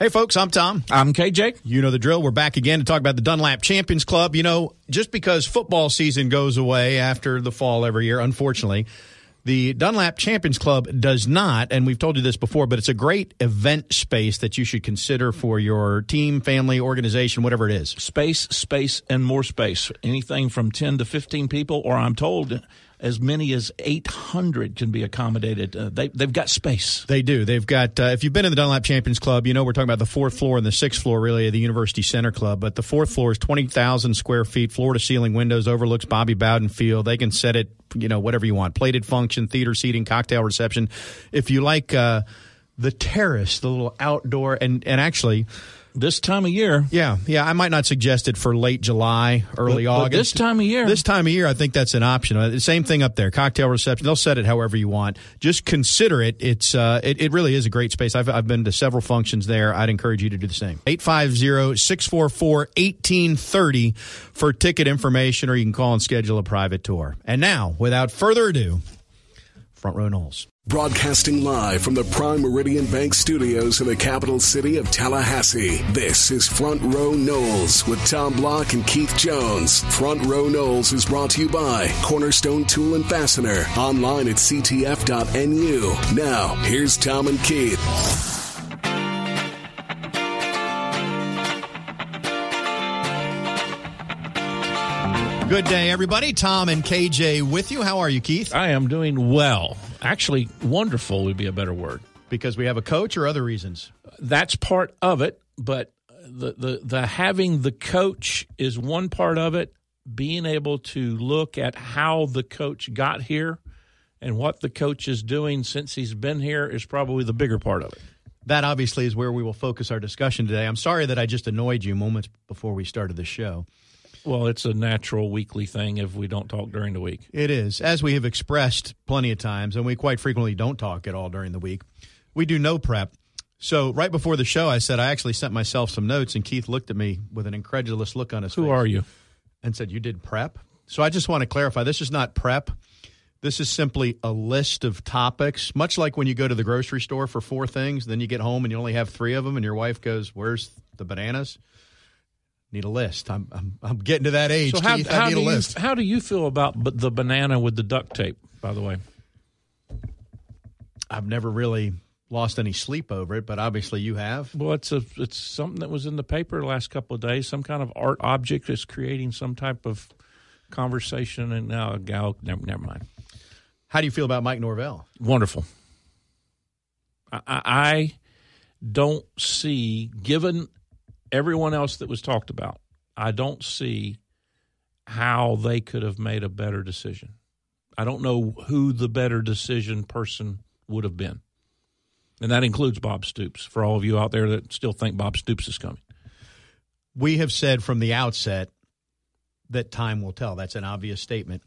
Hey, folks, I'm Tom. I'm KJ. You know the drill. We're back again to talk about the Dunlap Champions Club. You know, just because football season goes away after the fall every year, unfortunately, the Dunlap Champions Club does not, and we've told you this before, but it's a great event space that you should consider for your team, family, organization, whatever it is. Space, space, and more space. Anything from 10 to 15 people, or I'm told as many as 800 can be accommodated. They've got space. They do. They've got, if you've been in the Dunlap Champions Club, you know we're talking about the fourth floor and the sixth floor, really, of the University Center Club. But the fourth floor is 20,000 square feet, floor-to-ceiling windows, overlooks Bobby Bowden Field. They can set it, you know, whatever you want, plated function, theater seating, cocktail reception. If you like the terrace, the little outdoor, and actually – this time of year. Yeah, I might not suggest it for late July, early August. But this time of year. This time of year, I think that's an option. The same thing up there, cocktail reception. They'll set it however you want. Just consider it. It's it really is a great space. I've been to several functions there. I'd encourage you to do the same. 850-644-1830 for ticket information, or you can call and schedule a private tour. And now, without further ado, Front Row Knowles. Broadcasting live from the Prime Meridian Bank studios in the capital city of Tallahassee, this is Front Row Knowles with Tom Block and Keith Jones. Front Row Knowles is brought to you by Cornerstone Tool and Fastener, online at ctf.nu. Now, here's Tom and Keith. Good day, everybody. Tom and KJ with you. How are you, Keith? I am doing well. Actually, wonderful would be a better word. Because we have a coach, or other reasons? That's part of it, but the having the coach is one part of it. Being able to look at how the coach got here and what the coach is doing since he's been here is probably the bigger part of it. That obviously is where we will focus our discussion today. I'm sorry that I just annoyed you moments before we started the show. Well, it's a natural weekly thing if we don't talk during the week. It is. As we have expressed plenty of times, and we quite frequently don't talk at all during the week, we do no prep. So right before the show, I said I actually sent myself some notes, and Keith looked at me with an incredulous look on his face. Who are you? And said, you did prep? So I just want to clarify, this is not prep. This is simply a list of topics, much like when you go to the grocery store for four things, then you get home and you only have three of them, and your wife goes, where's the bananas? Need a list. I'm getting to that age, so Keith. I need a list. How do you feel about the banana with the duct tape, by the way? I've never really lost any sleep over it, but obviously you have. Well, it's something that was in the paper the last couple of days, some kind of art object that's creating some type of conversation, and now a gal, never mind. How do you feel about Mike Norvell? Wonderful. I don't see, given everyone else that was talked about, I don't see how they could have made a better decision. I don't know who the better decision person would have been. And that includes Bob Stoops, for all of you out there that still think Bob Stoops is coming. We have said from the outset that time will tell. That's an obvious statement.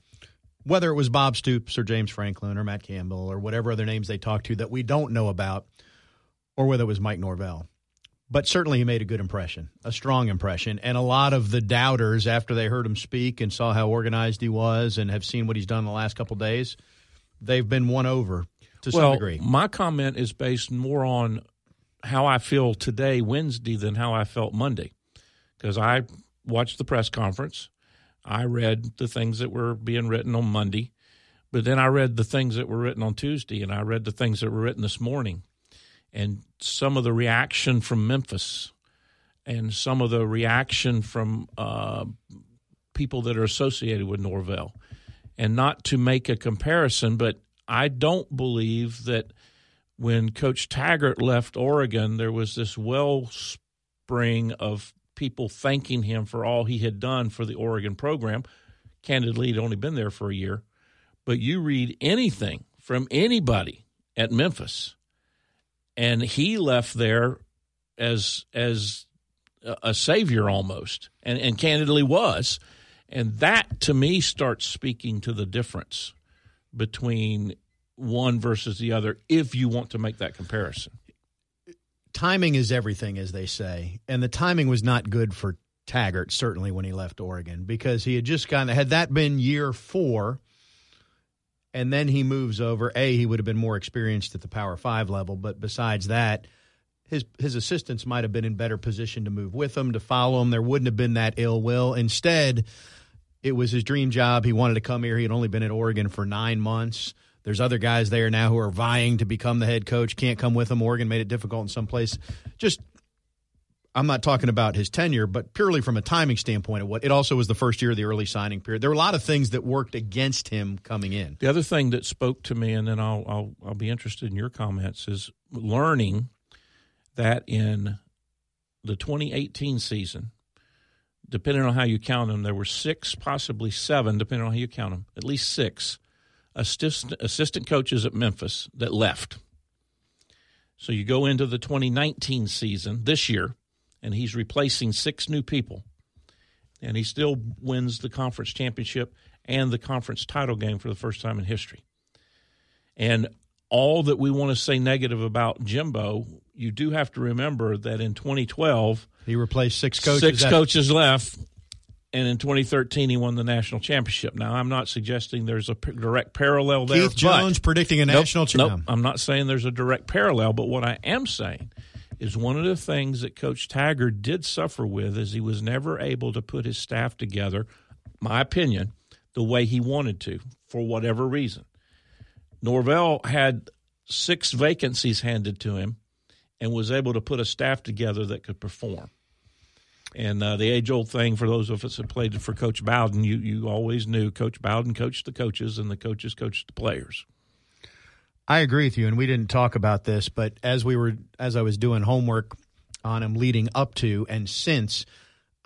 Whether it was Bob Stoops or James Franklin or Matt Campbell or whatever other names they talked to that we don't know about, or whether it was Mike Norvell. But certainly he made a good impression, a strong impression. And a lot of the doubters, after they heard him speak and saw how organized he was and have seen what he's done in the last couple of days, they've been won over to some degree. Well, my comment is based more on how I feel today, Wednesday, than how I felt Monday. Because I watched the press conference. I read the things that were being written on Monday. But then I read the things that were written on Tuesday, and I read the things that were written this morning. And some of the reaction from Memphis and some of the reaction from people that are associated with Norvell. And not to make a comparison, but I don't believe that when Coach Taggart left Oregon, there was this wellspring of people thanking him for all he had done for the Oregon program. Candidly, he'd only been there for a year. But you read anything from anybody at Memphis, and he left there as a savior almost, and candidly was. And that, to me, starts speaking to the difference between one versus the other, if you want to make that comparison. Timing is everything, as they say. And the timing was not good for Taggart, certainly, when he left Oregon, because he had just had that been year four, and then he moves over. He would have been more experienced at the Power 5 level. But besides that, his assistants might have been in better position to move with him, to follow him. There wouldn't have been that ill will. Instead, it was his dream job. He wanted to come here. He had only been at Oregon for 9 months. There's other guys there now who are vying to become the head coach, can't come with him. Oregon made it difficult in some place. Just, I'm not talking about his tenure, but purely from a timing standpoint, it also was the first year of the early signing period. There were a lot of things that worked against him coming in. The other thing that spoke to me, and then I'll be interested in your comments, is learning that in the 2018 season, depending on how you count them, there were 6, possibly 7, depending on how you count them, at least 6 assistant coaches at Memphis that left. So you go into the 2019 season this year, and he's replacing 6 new people, and he still wins the conference championship and the conference title game for the first time in history. And all that we want to say negative about Jimbo, you do have to remember that in 2012, he replaced 6 coaches. 6 coaches left, and in 2013, he won the national championship. Now, I'm not suggesting there's a direct parallel there. Keith Jones predicting a national championship. Nope, I'm not saying there's a direct parallel, but what I am saying is one of the things that Coach Taggart did suffer with is he was never able to put his staff together, my opinion, the way he wanted to, for whatever reason. Norvell had 6 vacancies handed to him and was able to put a staff together that could perform. And the age-old thing, for those of us that played for Coach Bowden, you always knew Coach Bowden coached the coaches and the coaches coached the players. I agree with you, and we didn't talk about this, but as I was doing homework on him leading up to and since,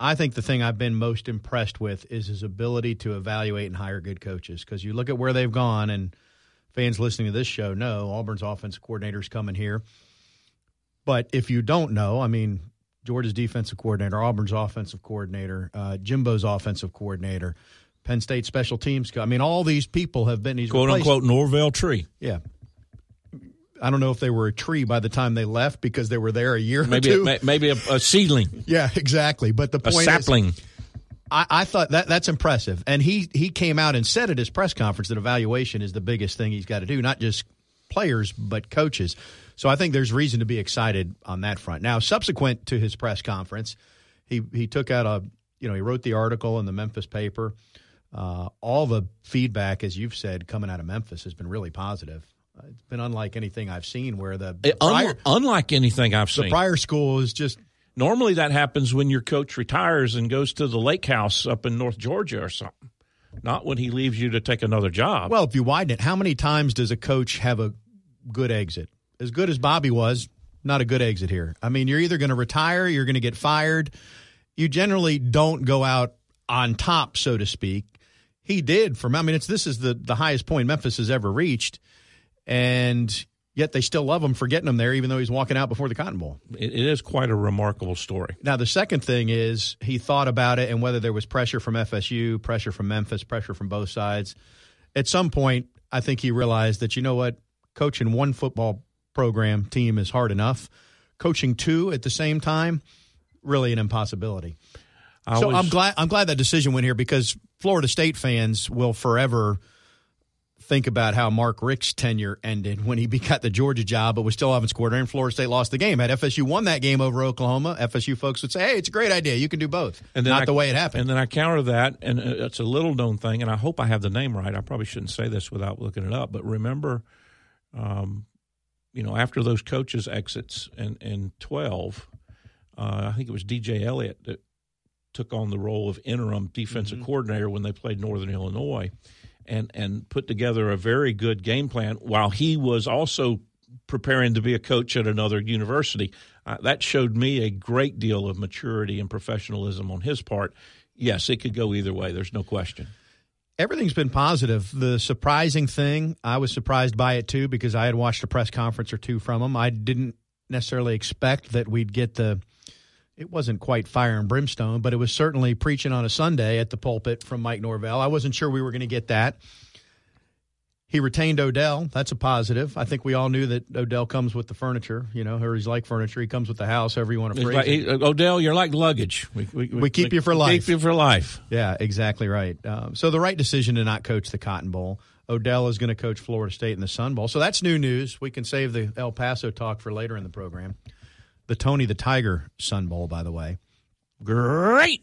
I think the thing I've been most impressed with is his ability to evaluate and hire good coaches, because you look at where they've gone, and fans listening to this show know Auburn's offensive coordinator's coming here. But if you don't know, I mean, Georgia's defensive coordinator, Auburn's offensive coordinator, Jimbo's offensive coordinator, Penn State special teams. I mean, all these people have been these quote-unquote Norvell tree. Yeah. I don't know if they were a tree by the time they left because they were there a year or two. Maybe a seedling. Yeah, exactly. But the point is, a sapling. I thought that's impressive. And he came out and said at his press conference that evaluation is the biggest thing he's got to do, not just players but coaches. So I think there's reason to be excited on that front. Now, subsequent to his press conference, he took out he wrote the article in the Memphis paper. All the feedback, as you've said, coming out of Memphis has been really positive. It's been unlike anything I've seen where The prior school is just... Normally that happens when your coach retires and goes to the lake house up in North Georgia or something, not when he leaves you to take another job. Well, if you widen it, how many times does a coach have a good exit? As good as Bobby was, not a good exit here. I mean, you're either going to retire, you're going to get fired. You generally don't go out on top, so to speak. He did. This is the highest point Memphis has ever reached, and yet they still love him for getting him there, even though he's walking out before the Cotton Bowl. It is quite a remarkable story. Now, the second thing is he thought about it and whether there was pressure from FSU, pressure from Memphis, pressure from both sides. At some point, I think he realized that, you know what, coaching one football program team is hard enough. Coaching 2 at the same time, really an impossibility. So I'm glad that decision went here, because Florida State fans will forever think about how Mark Richt's tenure ended when he got the Georgia job but was still offensive coordinator, and Florida State lost the game. Had FSU won that game over Oklahoma, FSU folks would say, hey, it's a great idea. You can do both. And then the way it happened. And then I counter that, and it's a little-known thing, and I hope I have the name right. I probably shouldn't say this without looking it up, but remember after those coaches' exits in 12, I think it was DJ Elliott that took on the role of interim defensive coordinator when they played Northern Illinois and put together a very good game plan while he was also preparing to be a coach at another university. That showed me a great deal of maturity and professionalism on his part. Yes, it could go either way. There's no question. Everything's been positive. The surprising thing, I was surprised by it too, because I had watched a press conference or two from him. I didn't necessarily expect that we'd get it wasn't quite fire and brimstone, but it was certainly preaching on a Sunday at the pulpit from Mike Norvell. I wasn't sure we were going to get that. He retained Odell. That's a positive. I think we all knew that Odell comes with the furniture, or he's like furniture. He comes with the house, however you want to phrase it. Odell, you're like luggage. We keep you for life. Keep you for life. Yeah, exactly right. So the right decision to not coach the Cotton Bowl. Odell is going to coach Florida State in the Sun Bowl. So that's new news. We can save the El Paso talk for later in the program. the Tony the Tiger Sun Bowl, by the way. Great.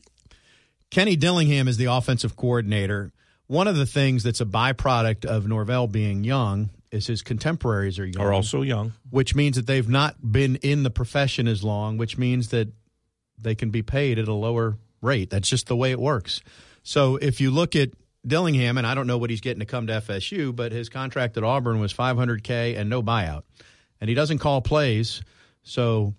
Kenny Dillingham is the offensive coordinator. One of the things that's a byproduct of Norvell being young is his contemporaries are young. Are also young. Which means that they've not been in the profession as long, which means that they can be paid at a lower rate. That's just the way it works. So if you look at Dillingham, and I don't know what he's getting to come to FSU, but his contract at Auburn was $500K and no buyout. And he doesn't call plays, so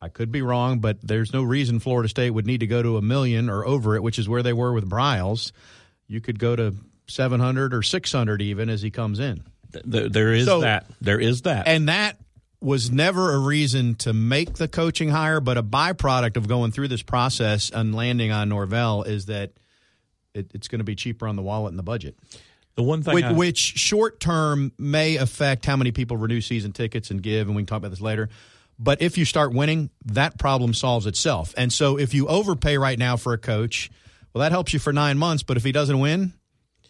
I could be wrong, but there's no reason Florida State would need to go to $1 million or over it, which is where they were with Briles. You could go to 700 or 600 even as he comes in. There is that. And that was never a reason to make the coaching hire, but a byproduct of going through this process and landing on Norvell is that it's going to be cheaper on the wallet and the budget. The one thing which short term may affect how many people renew season tickets and give, and we can talk about this later. But if you start winning, that problem solves itself. And so if you overpay right now for a coach, well, that helps you for 9 months. But if he doesn't win,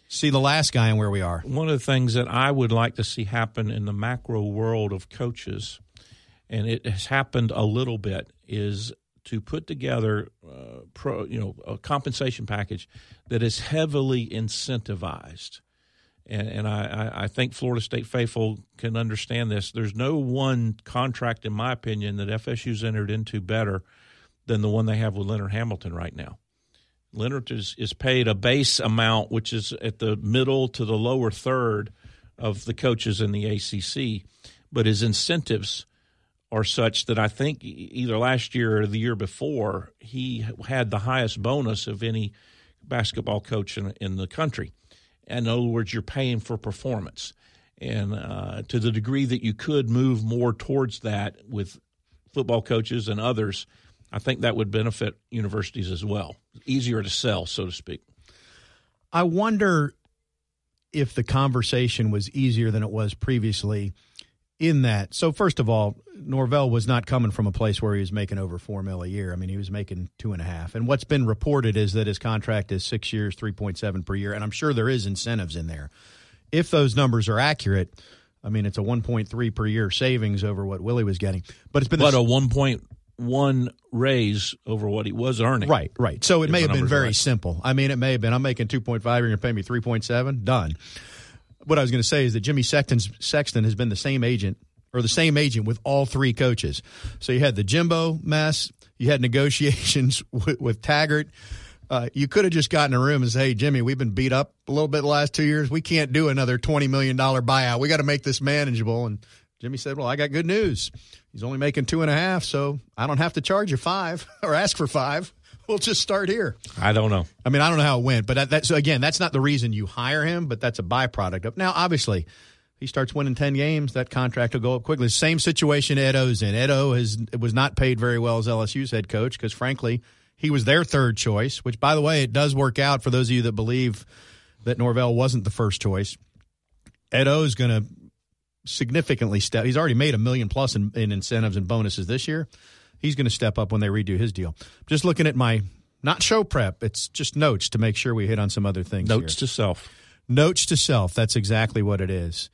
see the last guy and where we are. One of the things that I would like to see happen in the macro world of coaches, and it has happened a little bit, is to put together a compensation package that is heavily incentivized. And I think Florida State faithful can understand this. There's no one contract, in my opinion, that FSU's entered into better than the one they have with Leonard Hamilton right now. Leonard is paid a base amount, which is at the middle to the lower third of the coaches in the ACC, but his incentives are such that I think either last year or the year before, he had the highest bonus of any basketball coach in the country. In other words, you're paying for performance. And to the degree that you could move more towards that with football coaches and others, I think that would benefit universities as well. Easier to sell, so to speak. I wonder if the conversation was easier than it was previously in that. So, first of all, Norvell was not coming from a place where he was making over $4 million a year. I mean, he was making $2.5 million. And what's been reported is that his contract is 6 years, $3.7 million per year. And I'm sure there is incentives in there. If those numbers are accurate, I mean, it's a 1.3 per year savings over what Willie was getting. But it's been a 1.1 raise over what he was earning. Right. So it may have been very simple. I mean, it may have been, I'm making 2.5, you're going to pay me 3.7, done. What I was going to say is that Jimmy Sexton has been the same agent with all three coaches. So you had the Jimbo mess, you had negotiations with Taggart. You could have just gotten in a room and say, hey, Jimmy, we've been beat up a little bit the last 2 years. We can't do another $20 million buyout. We got to make this manageable. And Jimmy said, well, I got good news. He's only making $2.5, so I don't have to charge you $5 or ask for $5. We'll just start here. I don't know. I mean, I don't know how it went. But so again, that's not the reason you hire him, but that's a byproduct of. Now, obviously, he starts winning 10 games, that contract will go up quickly. Same situation Ed O's in. Ed O was not paid very well as LSU's head coach because, frankly, he was their third choice, which, by the way, it does work out for those of you that believe that Norvell wasn't the first choice. Ed O's going to significantly step. He's already made $1 million+ in incentives and bonuses this year. He's going to step up when they redo his deal. Just looking at my, not show prep, it's just notes to make sure we hit on some other things. Notes here. To self. Notes to self. That's exactly what it is.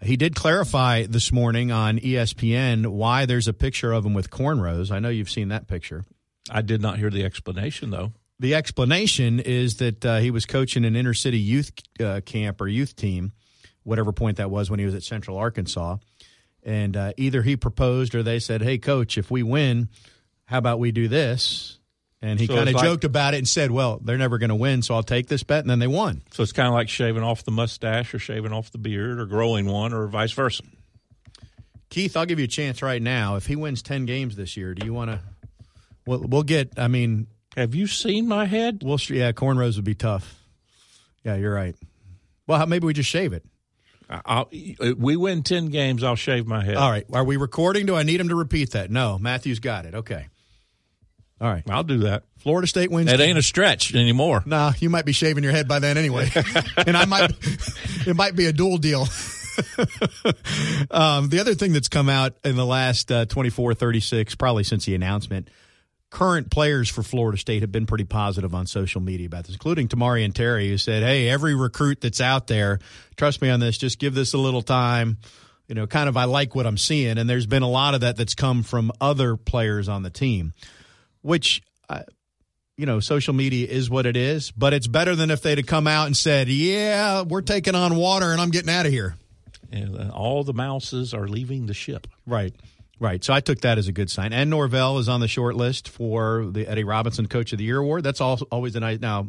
He did clarify this morning on ESPN why there's a picture of him with cornrows. I know you've seen that picture. I did not hear the explanation, though. The explanation is that he was coaching an inner-city youth camp or youth team, whatever point that was when he was at Central Arkansas. And either he proposed or they said, hey, coach, if we win, how about we do this? And he kind of joked about it and said, well, they're never going to win, so I'll take this bet. And then they won. So it's kind of like shaving off the mustache or shaving off the beard or growing one or vice versa. Keith, I'll give you a chance right now. If he wins 10 games this year, do you want to – we'll get – I mean – have you seen my head? Yeah, cornrows would be tough. Yeah, you're right. Well, maybe we just shave it. We win 10 games, I'll shave my head. All right. Are we recording? Do I need him to repeat that? No. Matthew's got it. Okay. All right. I'll do that. Florida State wins. It ain't a stretch anymore. Nah, you might be shaving your head by then anyway. And it might be a dual deal. The other thing that's come out in the last 24, 36, probably since the announcement, current players for Florida State have been pretty positive on social media about this, including Tamari Terry, who said, hey, every recruit that's out there, trust me on this, just give this a little time. you know, kind of I like what I'm seeing. And there's been a lot of that that's come from other players on the team, which, you know, social media is what it is. But it's better than if they'd have come out and said, yeah, we're taking on water and I'm getting out of here. And all the mouses are leaving the ship. Right. Right. So I took that as a good sign. And Norvell is on the short list for the Eddie Robinson Coach of the Year Award. That's always a nice – now,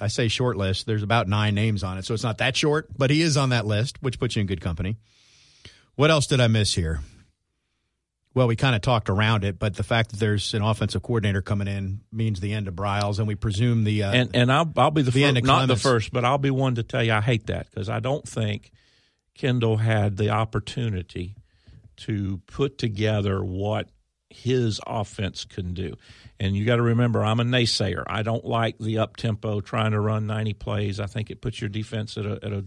I say short list. There's about 9 names on it, so it's not that short. But he is on that list, which puts you in good company. What else did I miss here? Well, we kind of talked around it, but the fact that there's an offensive coordinator coming in means the end of Briles, and we presume the I'll be the first, not the first, but I'll be one to tell you I hate that because I don't think Kendall had the opportunity to put together what his offense can do. And you got to remember, I'm a naysayer. I don't like the up-tempo trying to run 90 plays. I think it puts your defense at a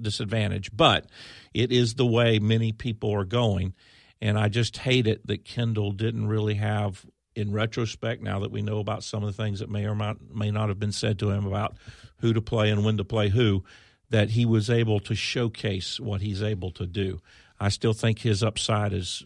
disadvantage. But it is the way many people are going, and I just hate it that Kendall didn't really have, in retrospect, now that we know about some of the things that may or may not have been said to him about who to play and when to play who, that he was able to showcase what he's able to do. I still think his upside is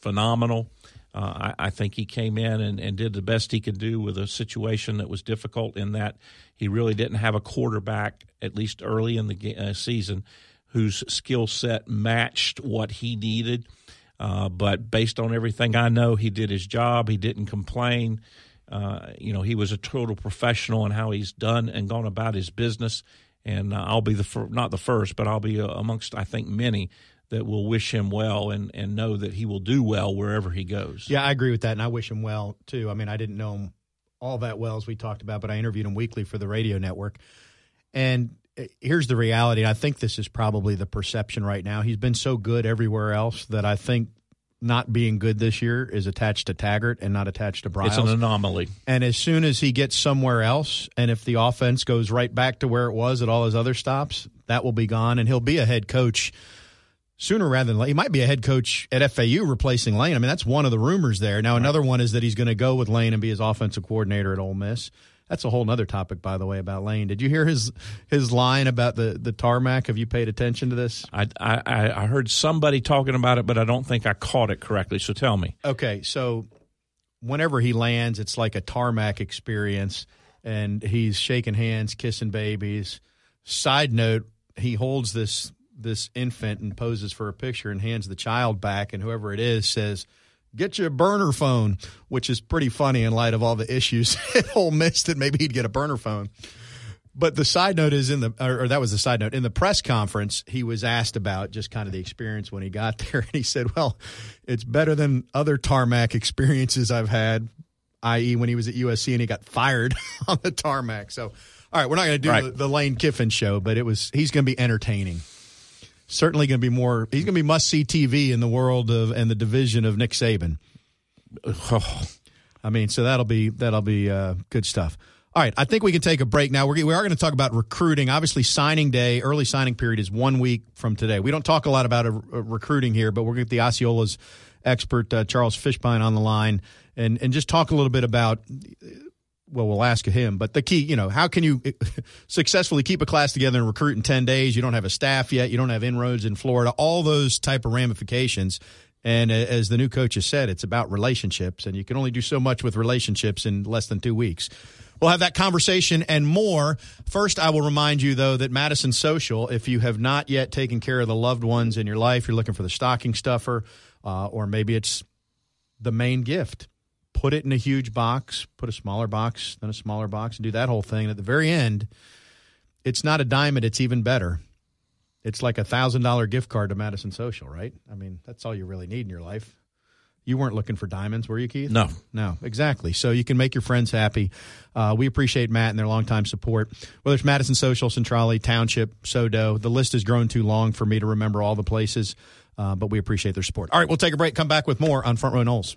phenomenal. I think he came in and did the best he could do with a situation that was difficult in that he really didn't have a quarterback, at least early in the season, whose skill set matched what he needed. But based on everything I know, he did his job. He didn't complain. He was a total professional in how he's done and gone about his business. And I'll be not the first, but I'll be amongst, I think, many that will wish him well and know that he will do well wherever he goes. Yeah, I agree with that, and I wish him well, too. I mean, I didn't know him all that well, as we talked about, but I interviewed him weekly for the radio network. And here's the reality, and I think this is probably the perception right now. He's been so good everywhere else that I think not being good this year is attached to Taggart and not attached to Briles. It's an anomaly. And as soon as he gets somewhere else, and if the offense goes right back to where it was at all his other stops, that will be gone, and he'll be a head coach sooner rather than later. He might be a head coach at FAU replacing Lane. I mean, that's one of the rumors there. Now, another one is that he's going to go with Lane and be his offensive coordinator at Ole Miss. That's a whole other topic, by the way, about Lane. Did you hear his line about the tarmac? Have you paid attention to this? I heard somebody talking about it, but I don't think I caught it correctly, so tell me. Okay, so whenever he lands, it's like a tarmac experience, and he's shaking hands, kissing babies. Side note, he holds this infant and poses for a picture and hands the child back, and whoever it is says, "Get you a burner phone," which is pretty funny in light of all the issues at Ole Miss that maybe he'd get a burner phone. But the side note is that was the side note. In the press conference, he was asked about just kind of the experience when he got there, and he said, "Well, it's better than other tarmac experiences I've had, i.e. when he was at USC and he got fired on the tarmac." So, all right, we're not going to do the Lane Kiffin show, but he's going to be entertaining. Certainly going to be more – he's going to be must-see TV in the world of and the division of Nick Saban. Oh, I mean, so that'll be good stuff. All right, I think we can take a break now. We are going to talk about recruiting. Obviously, signing day, early signing period is 1 week from today. We don't talk a lot about recruiting here, but we're going to get the Osceola's expert, Charles Fishbein, on the line and just talk a little bit about – well, we'll ask him, but the key, you know, how can you successfully keep a class together and recruit in 10 days? You don't have a staff yet. You don't have inroads in Florida, all those type of ramifications. And as the new coach has said, it's about relationships, and you can only do so much with relationships in less than 2 weeks. We'll have that conversation and more. First, I will remind you, though, that Madison Social, if you have not yet taken care of the loved ones in your life, you're looking for the stocking stuffer, or maybe it's the main gift. Put it in a huge box, put a smaller box, then a smaller box, and do that whole thing. And at the very end, it's not a diamond. It's even better. It's like a $1,000 gift card to Madison Social, right? I mean, that's all you really need in your life. You weren't looking for diamonds, were you, Keith? No, exactly. So you can make your friends happy. We appreciate Matt and their longtime support. Whether it's Madison Social, Centrale, Township, Sodo, the list has grown too long for me to remember all the places, but we appreciate their support. All right, we'll take a break. Come back with more on Front Row Knowles.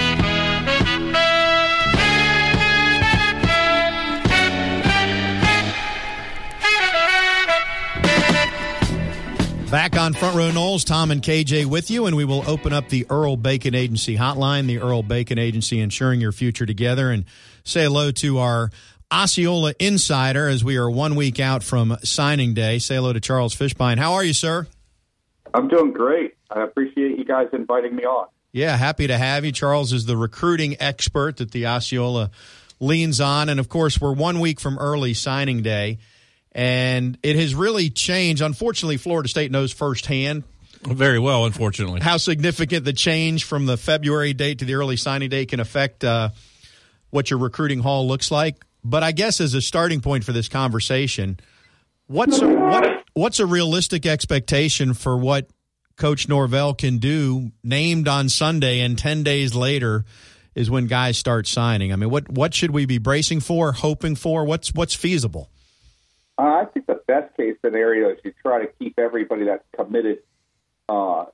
Back on Front Row Knowles, Tom and KJ with you, and we will open up the Earl Bacon Agency hotline, the Earl Bacon Agency, ensuring your future together, and say hello to our Osceola insider as we are 1 week out from signing day. Say hello to Charles Fishbein. How are you, sir? I'm doing great. I appreciate you guys inviting me on. Yeah, happy to have you. Charles is the recruiting expert that the Osceola leans on, and of course, we're 1 week from early signing day. And it has really changed. Unfortunately, Florida State knows firsthand. Very well, unfortunately. How significant the change from the February date to the early signing day can affect what your recruiting haul looks like. But I guess as a starting point for this conversation, what's a realistic expectation for what Coach Norvell can do, named on Sunday and 10 days later is when guys start signing? I mean, what should we be bracing for, hoping for? What's feasible? I think the best case scenario is you try to keep everybody that's committed to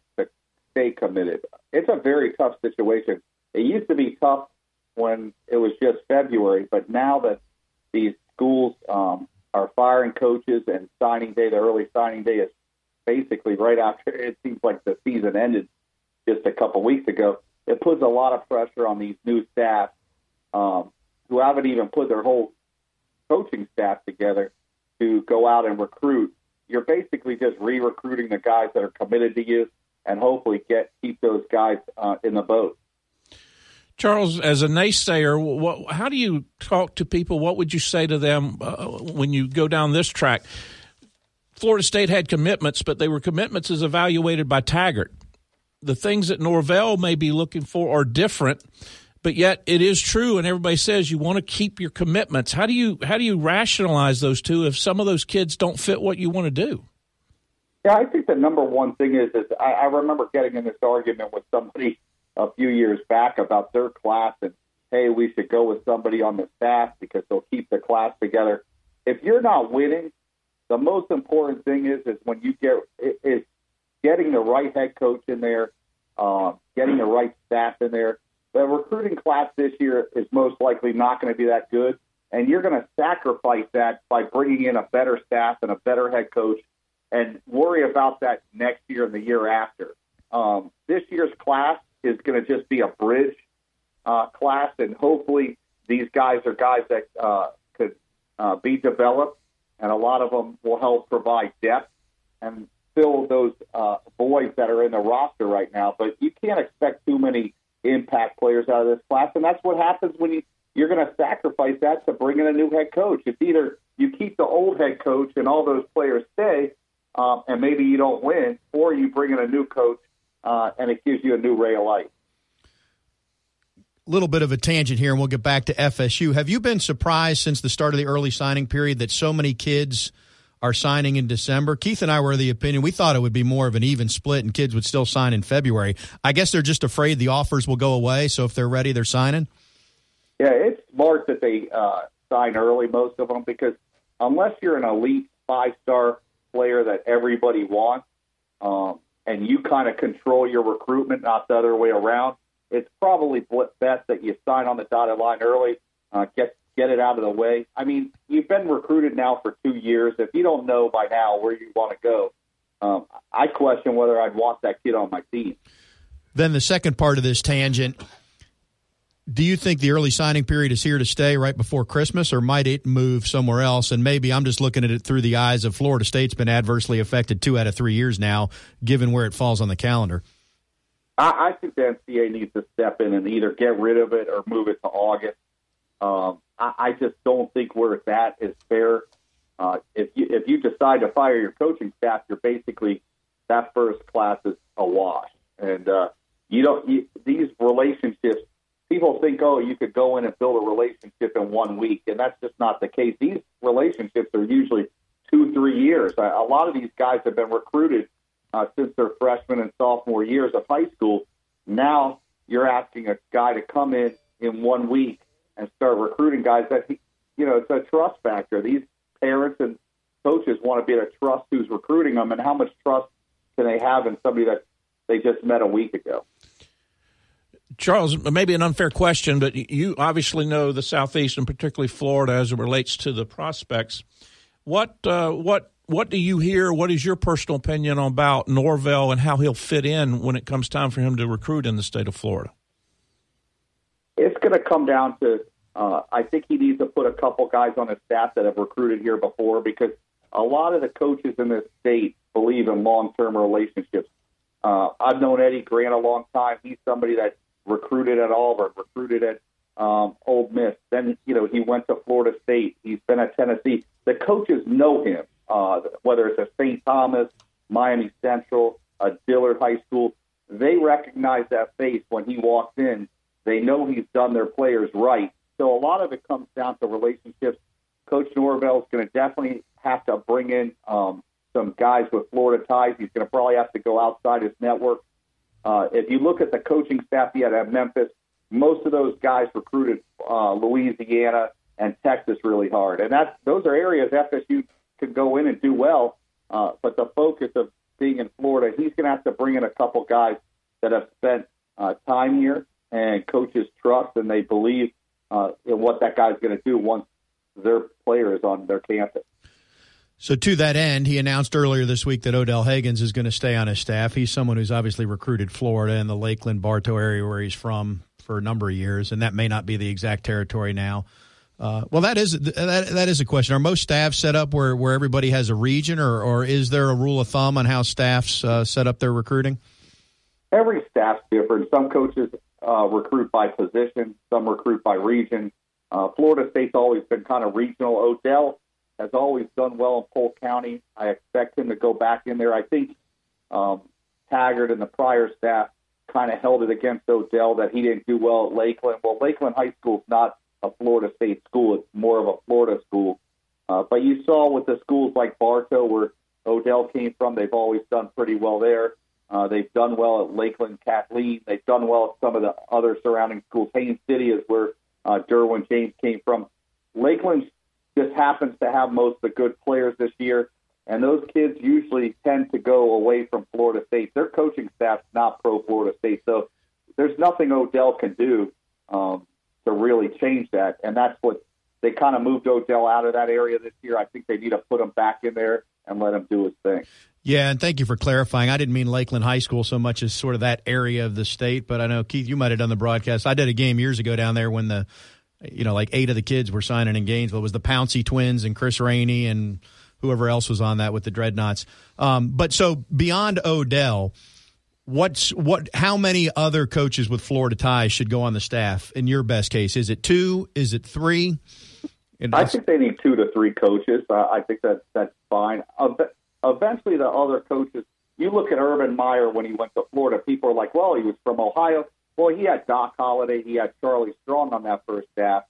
stay committed. It's a very tough situation. It used to be tough when it was just February, but now that these schools are firing coaches and signing day, the early signing day is basically right after, it seems like the season ended just a couple weeks ago, it puts a lot of pressure on these new staff who haven't even put their whole coaching staff together to go out and recruit. You're basically just re-recruiting the guys that are committed to you and hopefully keep those guys in the boat. Charles, as a naysayer, how do you talk to people? What would you say to them when you go down this track? Florida State had commitments, but they were commitments as evaluated by Taggart. The things that Norvell may be looking for are different, but yet it is true, and everybody says you want to keep your commitments. How do you rationalize those two if some of those kids don't fit what you want to do? Yeah, I think the number one thing is I remember getting in this argument with somebody a few years back about their class and, hey, we should go with somebody on the staff because they'll keep the class together. If you're not winning, the most important thing is when you is getting the right head coach in there, getting the right staff in there. The recruiting class this year is most likely not going to be that good, and you're going to sacrifice that by bringing in a better staff and a better head coach and worry about that next year and the year after. This year's class is going to just be a bridge class, and hopefully these guys are guys that could be developed, and a lot of them will help provide depth and fill those voids that are in the roster right now. But you can't expect too many impact players out of this class, and that's what happens when you're going to sacrifice that to bring in a new head coach. It's either you keep the old head coach and all those players stay, and maybe you don't win, or you bring in a new coach and it gives you a new ray of light. A little bit of a tangent here, and we'll get back to FSU. Have you been surprised since the start of the early signing period that so many kids are signing in December? Keith and I were of the opinion we thought it would be more of an even split and kids would still sign in February. I guess they're just afraid the offers will go away, so if they're ready, they're signing? Yeah, it's smart that they sign early, most of them, because unless you're an elite five-star player that everybody wants and you kind of control your recruitment, not the other way around, it's probably best that you sign on the dotted line early, get it out of the way. I mean, you've been recruited now for 2 years. If you don't know by now where you want to go, I question whether I'd want that kid on my team. Then the second part of this tangent, do you think the early signing period is here to stay right before Christmas, or might it move somewhere else? And maybe I'm just looking at it through the eyes of Florida State's been adversely affected 2 out of 3 years now, given where it falls on the calendar. I think the NCAA needs to step in and either get rid of it or move it to August. I just don't think where it's at is fair. If you decide to fire your coaching staff, you're basically that first class is a wash. And these relationships, people think, oh, you could go in and build a relationship in 1 week, and that's just not the case. These relationships are usually 2-3 years. A lot of these guys have been recruited since their freshman and sophomore years of high school. Now you're asking a guy to come in 1 week and start recruiting guys it's a trust factor. These parents and coaches want to be able to trust who's recruiting them, and how much trust can they have in somebody that they just met a week ago? Charles, maybe an unfair question, but you obviously know the Southeast and particularly Florida as it relates to the prospects. What what do you hear? What is your personal opinion about Norvell and how he'll fit in when it comes time for him to recruit in the state of Florida? It's going to come down to I think he needs to put a couple guys on his staff that have recruited here before, because a lot of the coaches in this state believe in long-term relationships. I've known Eddie Grant a long time. He's somebody that recruited at Auburn, recruited at Ole Miss. Then, you know, he went to Florida State. He's been at Tennessee. The coaches know him, whether it's at St. Thomas, Miami Central, Dillard High School. They recognize that face when he walks in. They know he's done their players right. So a lot of it comes down to relationships. Coach Norvell is going to definitely have to bring in some guys with Florida ties. He's going to probably have to go outside his network. If you look at the coaching staff he had at Memphis, most of those guys recruited Louisiana and Texas really hard. And those are areas FSU could go in and do well. But the focus of being in Florida, he's going to have to bring in a couple guys that have spent time here and coaches trust and they believe in what that guy's going to do once their player is on their campus. So to that end, he announced earlier this week that Odell Higgins is going to stay on his staff. He's someone who's obviously recruited Florida and the Lakeland, Bartow area where he's from for a number of years, and that may not be the exact territory now. Well, that is a question. Are most staffs set up where everybody has a region, or is there a rule of thumb on how staffs set up their recruiting? Every staff's different. Some coaches recruit by position. Some recruit by region. Florida State's always been kind of regional. Odell has always done well in Polk County. I expect him to go back in there. I think Taggart and the prior staff kind of held it against Odell that he didn't do well at Lakeland. Well, Lakeland High School is not a Florida State school. It's more of a Florida school. But you saw with the schools like Bartow, where Odell came from, they've always done pretty well there. They've done well at Lakeland Kathleen. They've done well at some of the other surrounding schools. Haines City is where Derwin James came from. Lakeland just happens to have most of the good players this year, and those kids usually tend to go away from Florida State. Their coaching staff's not pro-Florida State, so there's nothing Odell can do to really change that, and that's what they kind of moved Odell out of that area this year. I think they need to put him back in there and let him do his thing. Yeah, and thank you for clarifying. I didn't mean Lakeland High School so much as sort of that area of the state, but I know, Keith, you might have done the broadcast. I did a game years ago down there when like 8 of the kids were signing in Gainesville. It was the Pouncey Twins and Chris Rainey and whoever else was on that with the Dreadnoughts. But so beyond Odell, how many other coaches with Florida ties should go on the staff in your best case? Is it 2? Is it 3? I think they need 2 to 3 coaches. I think that's fine. Eventually, the other coaches, you look at Urban Meyer when he went to Florida, people are like, well, he was from Ohio. Well, he had Doc Holliday. He had Charlie Strong on that first staff.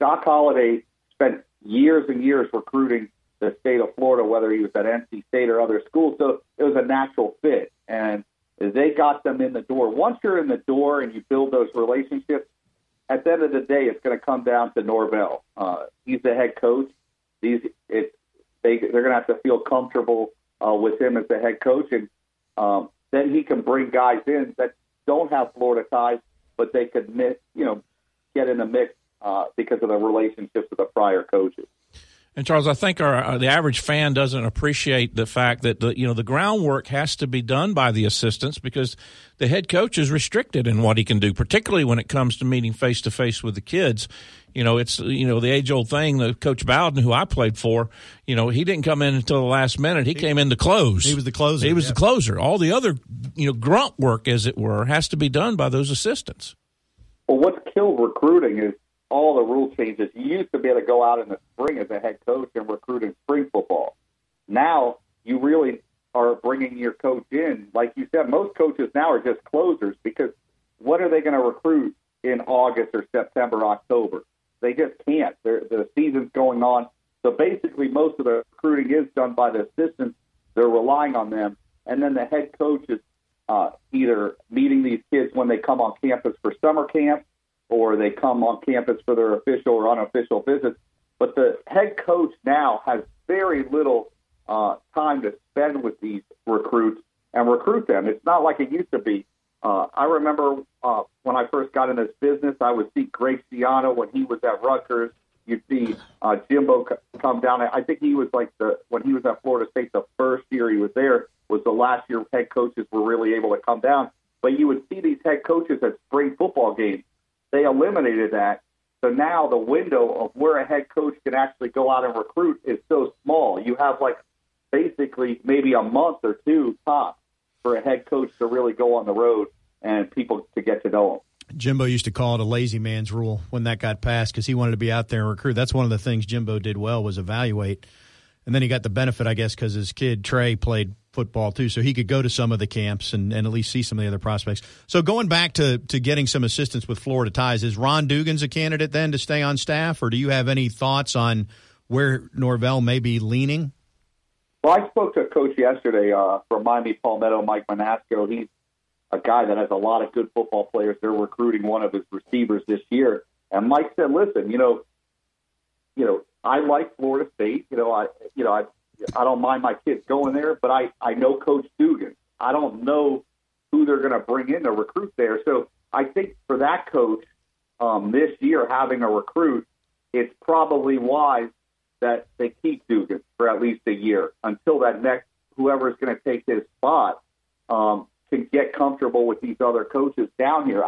Doc Holliday spent years and years recruiting the state of Florida, whether he was at NC State or other schools. So it was a natural fit, and they got them in the door. Once you're in the door and you build those relationships, at the end of the day, it's going to come down to Norvell. He's the head coach. They're going to have to feel comfortable with him as the head coach, and then he can bring guys in that don't have Florida ties, but they could get in the mix because of the relationships with the prior coaches. And Charles, I think the average fan doesn't appreciate the fact that the groundwork has to be done by the assistants, because the head coach is restricted in what he can do, particularly when it comes to meeting face to face with the kids. It's the age old thing. The Coach Bowden, who I played for, he didn't come in until the last minute. He came in to close. He was the closer. He was the closer. All the other grunt work, as it were, has to be done by those assistants. Well, what's killed recruiting is all the rule changes. You used to be able to go out in the spring as a head coach and recruit in spring football. Now you really are bringing your coach in. Like you said, most coaches now are just closers, because what are they going to recruit in August or September, October? They just can't. The season's going on. So basically most of the recruiting is done by the assistants. They're relying on them. And then the head coach is either meeting these kids when they come on campus for summer camp, or they come on campus for their official or unofficial visits. But the head coach now has very little time to spend with these recruits and recruit them. It's not like it used to be. I remember when I first got in this business, I would see Greg Ciano when he was at Rutgers. You see Jimbo come down. I think he was like when he was at Florida State, the first year he was there was the last year head coaches were really able to come down. But you would see these head coaches at spring football games. They eliminated that. So now the window of where a head coach can actually go out and recruit is so small. You have like basically maybe a month or two tops for a head coach to really go on the road and people to get to know him. Jimbo used to call it a lazy man's rule when that got passed because he wanted to be out there and recruit. That's one of the things Jimbo did well was evaluate. And then he got the benefit, I guess, because his kid, Trey, played football too. So he could go to some of the camps and at least see some of the other prospects. So going back to getting some assistance with Florida ties, is Ron Dugan's a candidate then to stay on staff? Or do you have any thoughts on where Norvell may be leaning? Well, I spoke to a coach yesterday from Miami Palmetto, Mike Monasco. He's a guy that has a lot of good football players. They're recruiting one of his receivers this year. And Mike said, listen, you know, I like Florida State. I don't mind my kids going there, but I know Coach Dugan. I don't know who they're going to bring in to recruit there. So I think for that coach this year, having a recruit, it's probably wise that they keep Dugan for at least a year until that next, whoever is going to take his spot, can get comfortable with these other coaches down here.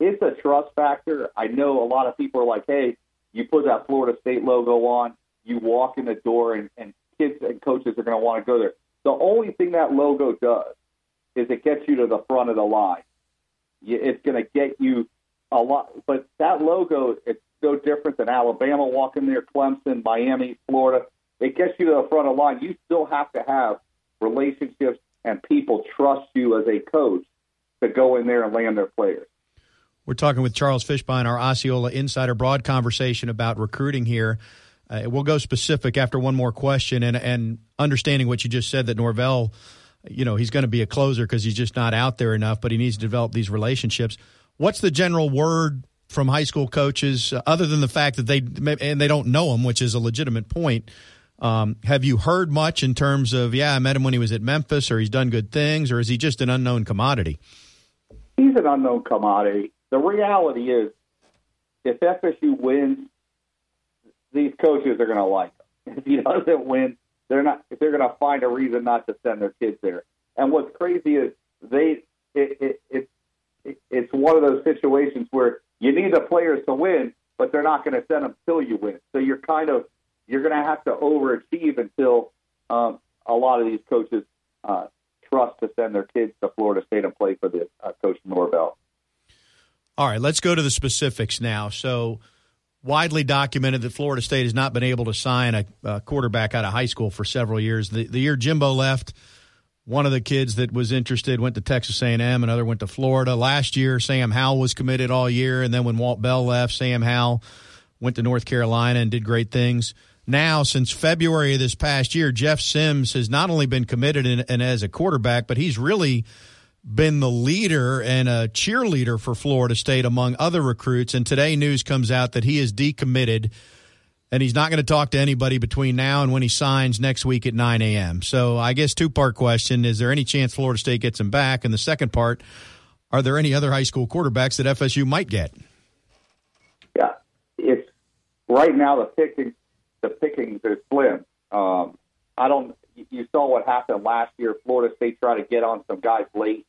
It's a trust factor. I know a lot of people are like, hey, you put that Florida State logo on, you walk in the door, and kids and coaches are going to want to go there. The only thing that logo does is it gets you to the front of the line. It's going to get you a lot. But that logo, it's no different than Alabama walking there, Clemson, Miami, Florida. It gets you to the front of the line. You still have to have relationships and people trust you as a coach to go in there and land their players. We're talking with Charles Fishbein, our Osceola Insider, broad conversation about recruiting here. We'll go specific after one more question and understanding what you just said, that Norvell, he's going to be a closer because he's just not out there enough, but he needs to develop these relationships. What's the general word from high school coaches, other than the fact that they don't know him, which is a legitimate point? Have you heard much in terms of, I met him when he was at Memphis, or he's done good things, or is he just an unknown commodity? He's an unknown commodity. The reality is, if FSU wins, these coaches are going to like him. If he doesn't win, they're going to find a reason not to send their kids there. And what's crazy is it's one of those situations where you need the players to win, but they're not going to send them till you win. So you're going to have to overachieve until a lot of these coaches trust to send their kids to Florida State and play for the Coach Norvell. All right, let's go to the specifics now. So widely documented that Florida State has not been able to sign a quarterback out of high school for several years. The year Jimbo left, one of the kids that was interested went to Texas A&M, another went to Florida. Last year, Sam Howell was committed all year, and then when Walt Bell left, Sam Howell went to North Carolina and did great things. Now, since February of this past year, Jeff Sims has not only been committed and as a quarterback, but he's really been the leader and a cheerleader for Florida State among other recruits. And today news comes out that he is decommitted, and he's not going to talk to anybody between now and when he signs next week at 9 a.m. So I guess two-part question, is there any chance Florida State gets him back? And the second part, are there any other high school quarterbacks that FSU might get? Yeah, it's right now the pickings are slim. You saw what happened last year. Florida State tried to get on some guys late.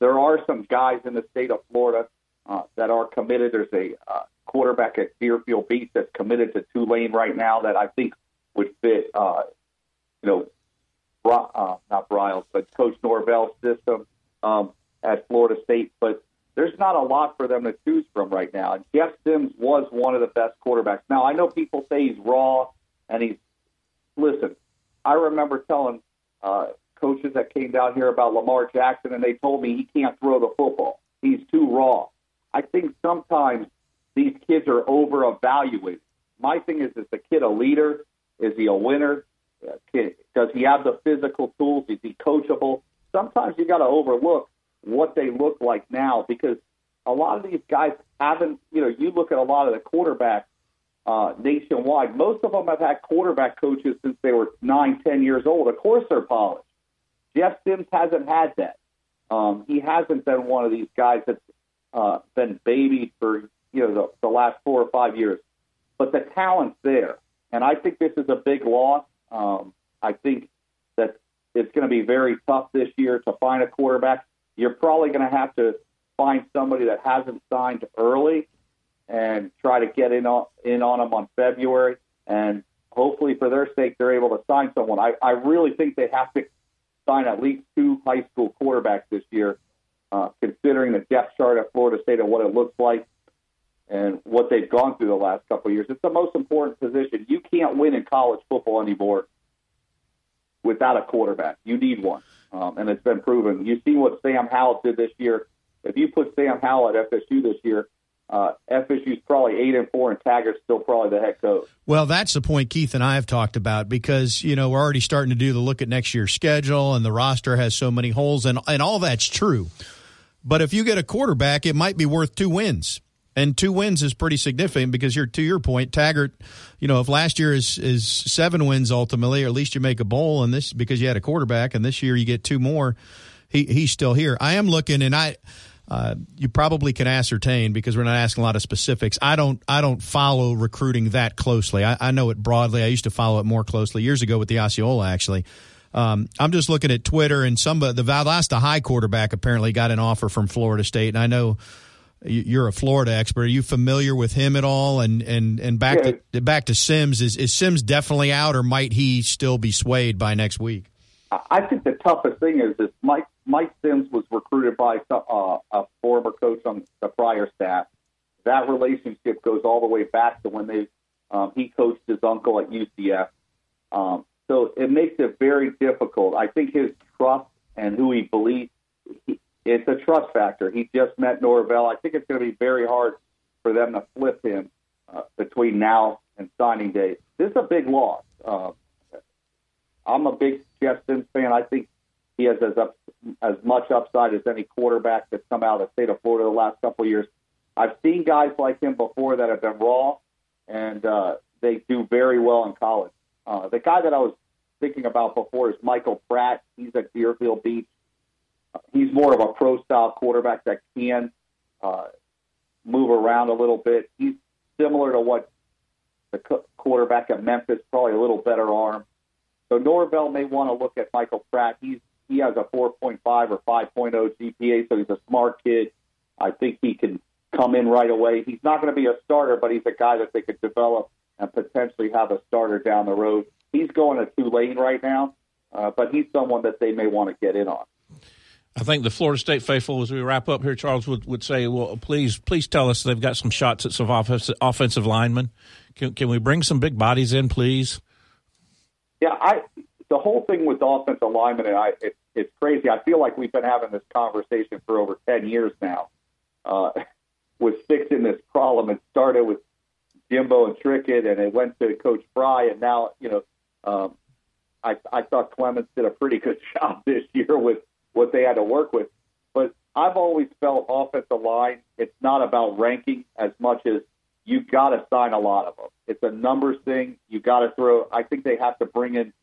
There are some guys in the state of Florida that are committed. There's a quarterback at Deerfield Beach that's committed to Tulane right now that I think would fit, not Briles, but Coach Norvell's system at Florida State. But there's not a lot for them to choose from right now. And Jeff Sims was one of the best quarterbacks. Now, I know people say he's raw, and listen, I remember telling coaches that came down here about Lamar Jackson, and they told me he can't throw the football. He's too raw. I think sometimes these kids are over-evaluated. My thing is the kid a leader? Is he a winner? Does he have the physical tools? Is he coachable? Sometimes you got to overlook what they look like now, because a lot of these guys haven't, you look at a lot of the quarterbacks nationwide, most of them have had quarterback coaches since they were 9-10 years old. Of course they're polished. Jeff Sims hasn't had that. He hasn't been one of these guys that's been babied for the last 4 or 5 years. but the talent's there. And I think this is a big loss. I think that it's going to be very tough this year to find a quarterback. You're probably going to have to find somebody that hasn't signed early and try to get in on them on February. And hopefully for their sake, they're able to sign someone. I really think they have to sign at least two high school quarterbacks this year, considering the depth chart at Florida State and what it looks like and what they've gone through the last couple of years. It's the most important position. You can't win in college football anymore without a quarterback. You need one, and it's been proven. You see what Sam Howell did this year. If you put Sam Howell at FSU this year, FSU's probably 8-4, and Taggart's still probably the head coach. Well, that's the point Keith and I have talked about, because we're already starting to do the look at next year's schedule, and the roster has so many holes, and all that's true. But if you get a quarterback, it might be worth two wins. And two wins is pretty significant because, to your point, Taggart, if last year is 7 wins ultimately, or at least you make a bowl, and this because you had a quarterback, and this year you get 2 more, he's still here. I am looking, and you probably can ascertain because we're not asking a lot of specifics. I don't follow recruiting that closely. I know it broadly. I used to follow it more closely years ago with the Osceola, actually. I'm just looking at Twitter, and the Valdosta High quarterback apparently got an offer from Florida State, and I know you're a Florida expert. Are you familiar with him at all? And back to Sims, is Sims definitely out, or might he still be swayed by next week? I think the toughest thing is Mike Sims was recruited by a former coach on the prior staff. That relationship goes all the way back to when he coached his uncle at UCF. So it makes it very difficult. I think his trust and who he believes, it's a trust factor. He just met Norvell. I think it's going to be very hard for them to flip him between now and signing day. This is a big loss. I'm a big Jeff Sims fan. I think he has as much upside as any quarterback that's come out of the state of Florida the last couple of years. I've seen guys like him before that have been raw, and they do very well in college. The guy that I was thinking about before is Michael Pratt. He's at Deerfield Beach. He's more of a pro-style quarterback that can move around a little bit. He's similar to what the quarterback at Memphis, probably a little better arm. So Norvell may want to look at Michael Pratt. He has a 4.5 or 5.0 GPA, so he's a smart kid. I think he can come in right away. He's not going to be a starter, but he's a guy that they could develop and potentially have a starter down the road. He's going to Tulane right now, but he's someone that they may want to get in on. I think the Florida State faithful, as we wrap up here, Charles, would say, well, please tell us they've got some shots at some offensive linemen. Can we bring some big bodies in, please? Yeah, the whole thing with offensive linemen, it's crazy. I feel like we've been having this conversation for over 10 years now with fixing this problem. It started with Jimbo and Trickett, and it went to Coach Fry, and now, I thought Clements did a pretty good job this year with what they had to work with. But I've always felt offensive line, it's not about ranking as much as you got to sign a lot of them. It's a numbers thing. You got to throw. I think they have to bring in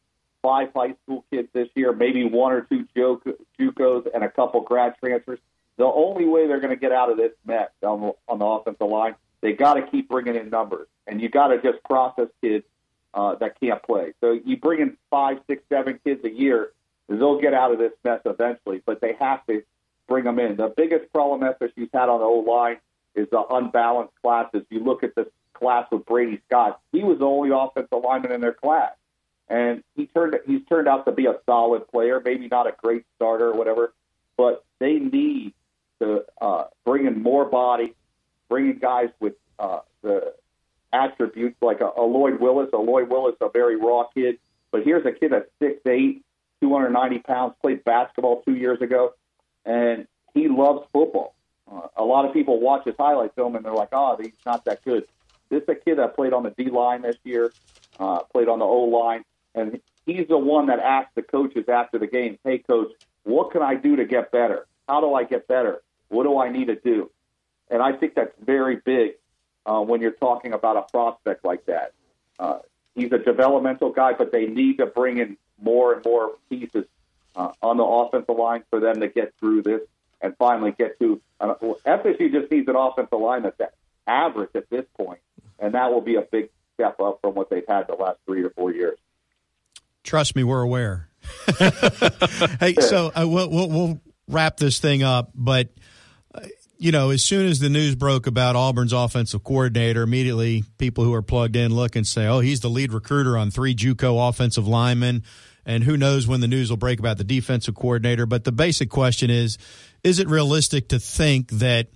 5 high school kids this year, maybe 1 or 2 JUCOs and a couple grad transfers. The only way they're going to get out of this mess on the offensive line, they got to keep bringing in numbers, and you got to just process kids that can't play. So you bring in 5, 6, 7 kids a year, they'll get out of this mess eventually, but they have to bring them in. The biggest problem FSU's had on the O-line is the unbalanced classes. You look at this class with Brady Scott, he was the only offensive lineman in their class. And he's turned out to be a solid player, maybe not a great starter or whatever, but they need to bring in more bodies, bring in guys with the attributes like a Lloyd Willis. A Lloyd Willis, a very raw kid, but here's a kid that's 6'8", 290 pounds, played basketball 2 years ago, and he loves football. A lot of people watch his highlight film, and they're like, he's not that good. This is a kid that played on the D-line this year, played on the O-line, and he's the one that asked the coaches after the game, hey, coach, what can I do to get better? How do I get better? What do I need to do? And I think that's very big when you're talking about a prospect like that. He's a developmental guy, but they need to bring in more and more pieces on the offensive line for them to get through this and finally get to FSU just needs an offensive line that's average at this point and that will be a big step up from what they've had the last 3 or 4 years. Trust me, we're aware. Hey, so we'll wrap this thing up, but you know, as soon as the news broke about Auburn's offensive coordinator, immediately people who are plugged in look and say, oh, he's the lead recruiter on 3 JUCO offensive linemen, and who knows when the news will break about the defensive coordinator. But the basic question is it realistic to think that,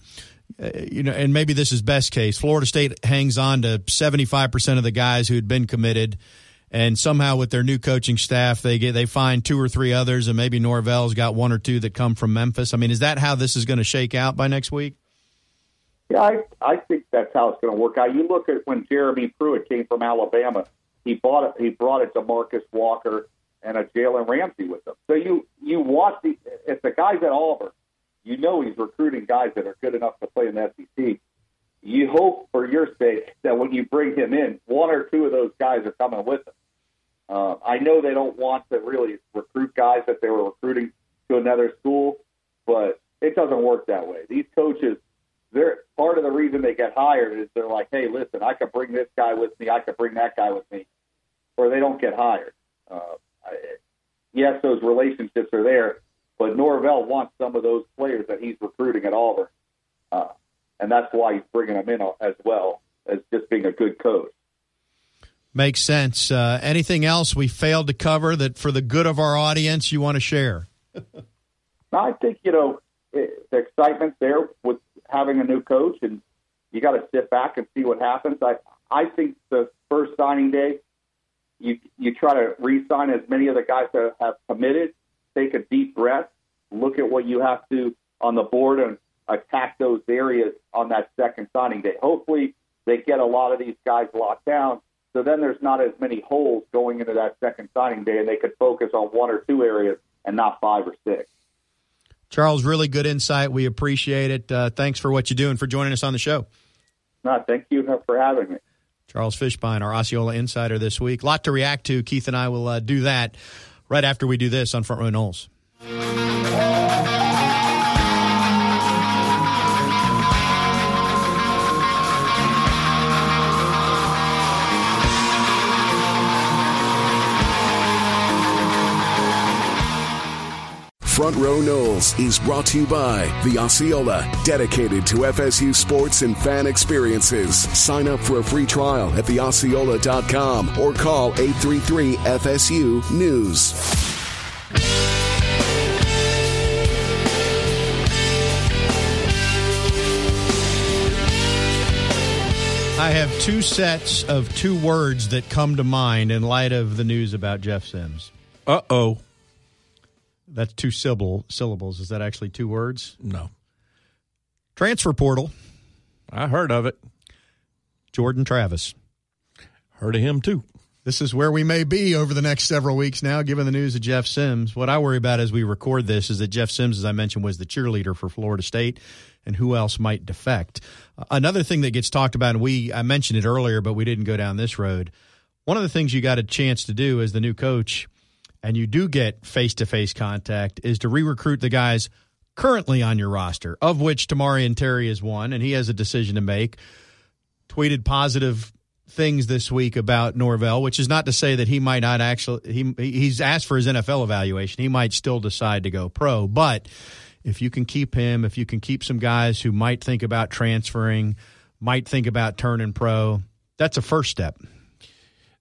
you know, and maybe this is best case, Florida State hangs on to 75% of the guys who had been committed, and somehow with their new coaching staff, they find 2 or 3 others, and maybe Norvell's got 1 or 2 that come from Memphis. I mean, is that how this is going to shake out by next week? Yeah, I think that's how it's going to work out. You look at when Jeremy Pruitt came from Alabama, he brought it to Marcus Walker and a Jalen Ramsey with him. So you watch if the guy's at Auburn, you know he's recruiting guys that are good enough to play in the SEC. You hope for your sake that when you bring him in, 1 or 2 of those guys are coming with him. I know they don't want to really recruit guys that they were recruiting to another school, but it doesn't work that way. These coaches, they're part of the reason they get hired is they're like, hey, listen, I could bring this guy with me, I could bring that guy with me, or they don't get hired. Yes, those relationships are there, but Norvell wants some of those players that he's recruiting at Auburn. And that's why he's bringing them in as well as just being a good coach. Makes sense. Anything else we failed to cover that for the good of our audience you want to share? I think, you know, the excitement's there with having a new coach, and you got to sit back and see what happens. I think the first signing day, you try to re-sign as many of the guys that have committed, take a deep breath, look at what you have to on the board, and attack those areas on that second signing day. Hopefully they get a lot of these guys locked down, so then there's not as many holes going into that second signing day, and they could focus on 1 or 2 areas and not 5 or 6. Charles, really good insight. We appreciate it. Thanks for what you do and for joining us on the show. No, thank you for having me. Charles Fishbein, our Osceola insider this week. A lot to react to. Keith and I will do that right after we do this on Front Row Knowles. Front Row Knowles is brought to you by the Osceola, dedicated to FSU sports and fan experiences. Sign up for a free trial at theosceola.com or call 833-FSU-NEWS. I have 2 sets of 2 words that come to mind in light of the news about Jeff Sims. Uh-oh. That's 2 syllables. Is that actually 2 words? No. Transfer portal. I heard of it. Jordan Travis. Heard of him, too. This is where we may be over the next several weeks now, given the news of Jeff Sims. What I worry about as we record this is that Jeff Sims, as I mentioned, was the cheerleader for Florida State, and who else might defect. Another thing that gets talked about, and I mentioned it earlier, but we didn't go down this road. One of the things you got a chance to do as the new coach, and you do get face-to-face contact, is to re-recruit the guys currently on your roster, of which Tamari Terry is one, and he has a decision to make. Tweeted positive things this week about Norvell, which is not to say that he might not actually he's asked for his NFL evaluation. He might still decide to go pro, but if you can keep him, if you can keep some guys who might think about transferring, might think about turning pro, that's a first step.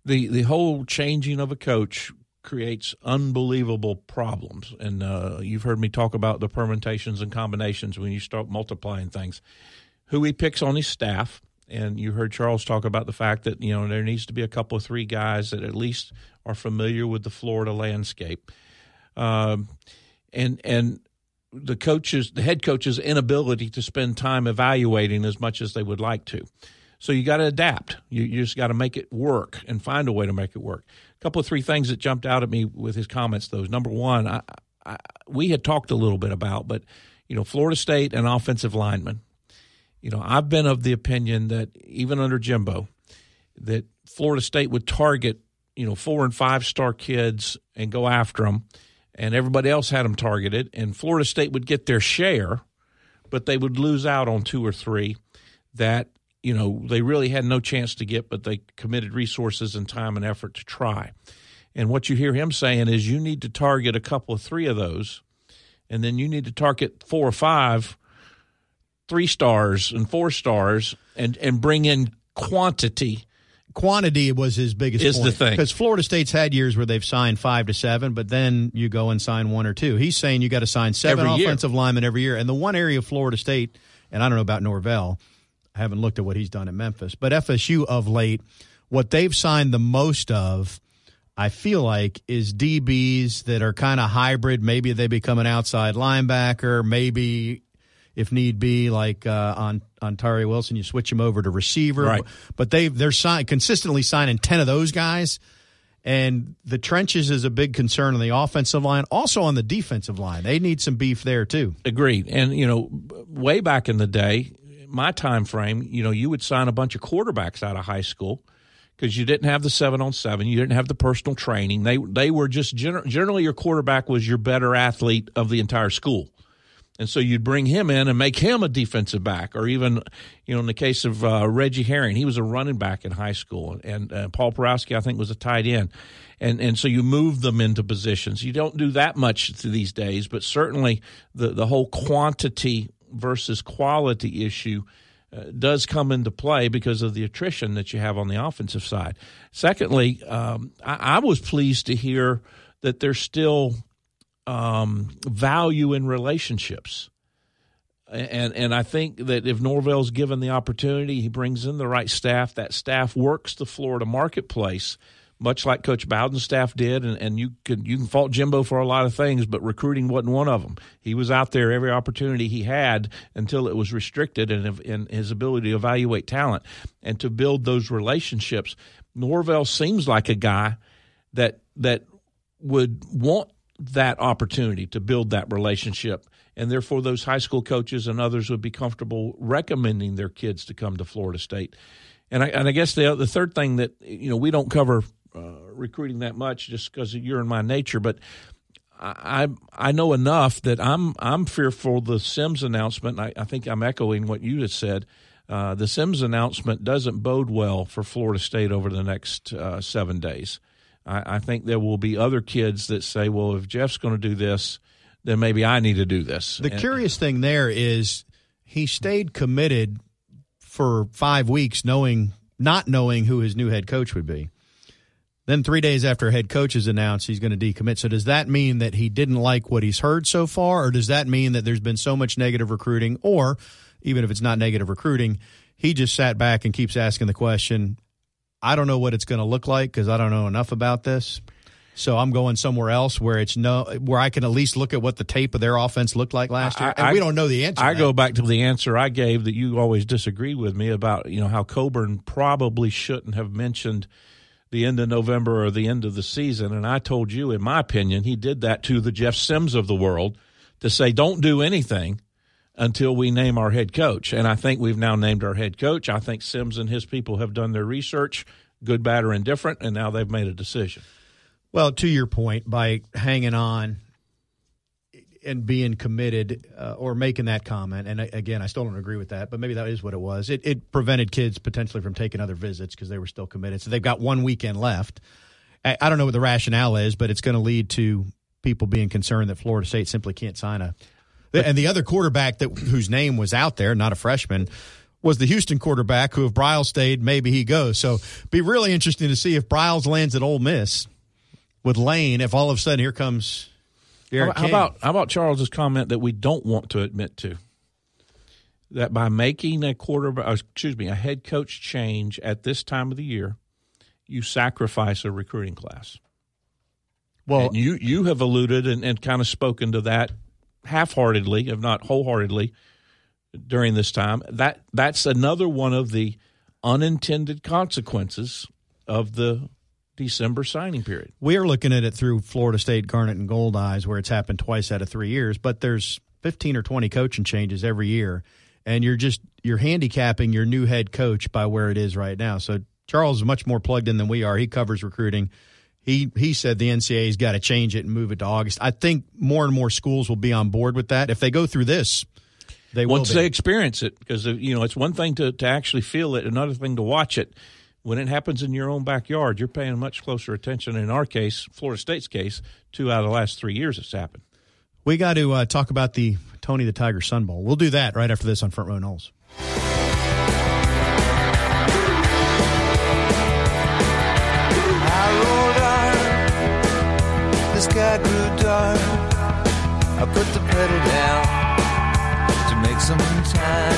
The whole changing of a coach creates unbelievable problems, and you've heard me talk about the permutations and combinations when you start multiplying things. Who he picks on his staff, and you heard Charles talk about the fact that, you know, there needs to be a couple of 3 guys that at least are familiar with the Florida landscape, and the head coach's inability to spend time evaluating as much as they would like to. So you got to adapt. You just got to make it work and find a way to make it work. A couple of 3 things that jumped out at me with his comments, though. Number one, we had talked a little bit about, but, you know, Florida State and offensive linemen. You know, I've been of the opinion that even under Jimbo, that Florida State would target, you know, 4- and 5-star kids and go after them, and everybody else had them targeted, and Florida State would get their share, but they would lose out on 2 or 3 that – you know, they really had no chance to get, but they committed resources and time and effort to try. And what you hear him saying is you need to target a couple of three of those, and then you need to target four or five 3 stars and 4 stars and bring in quantity. Quantity was his biggest point. Is the thing. Because Florida State's had years where they've signed 5 to 7, but then you go and sign 1 or 2. He's saying you got to sign 7 offensive linemen every year. And the one area of Florida State, and I don't know about Norvell, I haven't looked at what he's done at Memphis, but FSU of late, what they've signed the most of, I feel like, is DBs that are kind of hybrid. Maybe they become an outside linebacker, maybe if need be, like on Tyree Wilson, you switch him over to receiver. Right. But they're consistently signing 10 of those guys. And the trenches is a big concern on the offensive line, also on the defensive line. They need some beef there too. Agreed. And, you know, way back in the day, my time frame, you know, you would sign a bunch of quarterbacks out of high school because you didn't have the 7-on-7. You didn't have the personal training. They were just generally your quarterback was your better athlete of the entire school. And so you'd bring him in and make him a defensive back, or even, you know, in the case of Reggie Herring, he was a running back in high school, and Paul Porowski, I think, was a tight end. And so you move them into positions. You don't do that much these days, but certainly the whole quantity versus quality issue does come into play because of the attrition that you have on the offensive side. Secondly, I was pleased to hear that there's still – value in relationships. And I think that if Norvell's given the opportunity, he brings in the right staff. That staff works the Florida marketplace, much like Coach Bowden's staff did. And you can fault Jimbo for a lot of things, but recruiting wasn't one of them. He was out there every opportunity he had until it was restricted, and his ability to evaluate talent and to build those relationships. Norvell seems like a guy that would want that opportunity to build that relationship, and therefore those high school coaches and others would be comfortable recommending their kids to come to Florida State. And I guess the third thing that, you know, we don't cover recruiting that much just because you're in my nature, but I know enough that I'm fearful the Sims announcement, and I think I'm echoing what you just said, the Sims announcement doesn't bode well for Florida State over the next 7 days. I think there will be other kids that say, well, if Jeff's going to do this, then maybe I need to do this. The curious thing there is he stayed committed for 5 weeks not knowing who his new head coach would be. Then 3 days after head coach is announced, he's going to decommit. So does that mean that he didn't like what he's heard so far, or does that mean that there's been so much negative recruiting, or even if it's not negative recruiting, he just sat back and keeps asking the question, I don't know what it's going to look like because I don't know enough about this. So I'm going somewhere else where I can at least look at what the tape of their offense looked like last year. And we don't know the answer. I go back to the answer I gave that you always disagreed with me about, you know, how Coburn probably shouldn't have mentioned the end of November or the end of the season. And I told you, in my opinion, he did that to the Jeff Sims of the world to say, don't do anything until we name our head coach. And I think we've now named our head coach. I think Sims and his people have done their research, good, bad, or indifferent, and now they've made a decision. Well, to your point, by hanging on and being committed or making that comment, and again, I still don't agree with that, but maybe that is what it was. It prevented kids potentially from taking other visits because they were still committed. So they've got one weekend left. I don't know what the rationale is, but it's going to lead to people being concerned that Florida State simply can't sign a – And the other quarterback whose name was out there, not a freshman, was the Houston quarterback who, if Briles stayed, maybe he goes. So be really interesting to see if Briles lands at Ole Miss with Lane, if all of a sudden here comes Derek King. How about Charles's comment that we don't want to admit to? That by making a head coach change at this time of the year, you sacrifice a recruiting class. Well, and you have alluded and kind of spoken to that half-heartedly, if not wholeheartedly, during this time. That's another one of the unintended consequences of the December signing period. We are looking at it through Florida State Garnet and Gold eyes, where it's happened twice out of 3 years, but there's 15 or 20 coaching changes every year, and you're handicapping your new head coach by where it is right now. So Charles is much more plugged in than we are. He covers recruiting. He said the NCAA's got to change it and move it to August. I think more and more schools will be on board with that. If they go through this, They will once be. They experience it, because you know it's one thing to actually feel it, another thing to watch it. When it happens in your own backyard, you're paying much closer attention. In our case, Florida State's case, 2 out of the last 3 years it's happened. We got to talk about the Tony the Tiger Sun Bowl. We'll do that right after this on Front Row Knowles. I rolled on, the sky grew dark. I put the pedal down to make some time.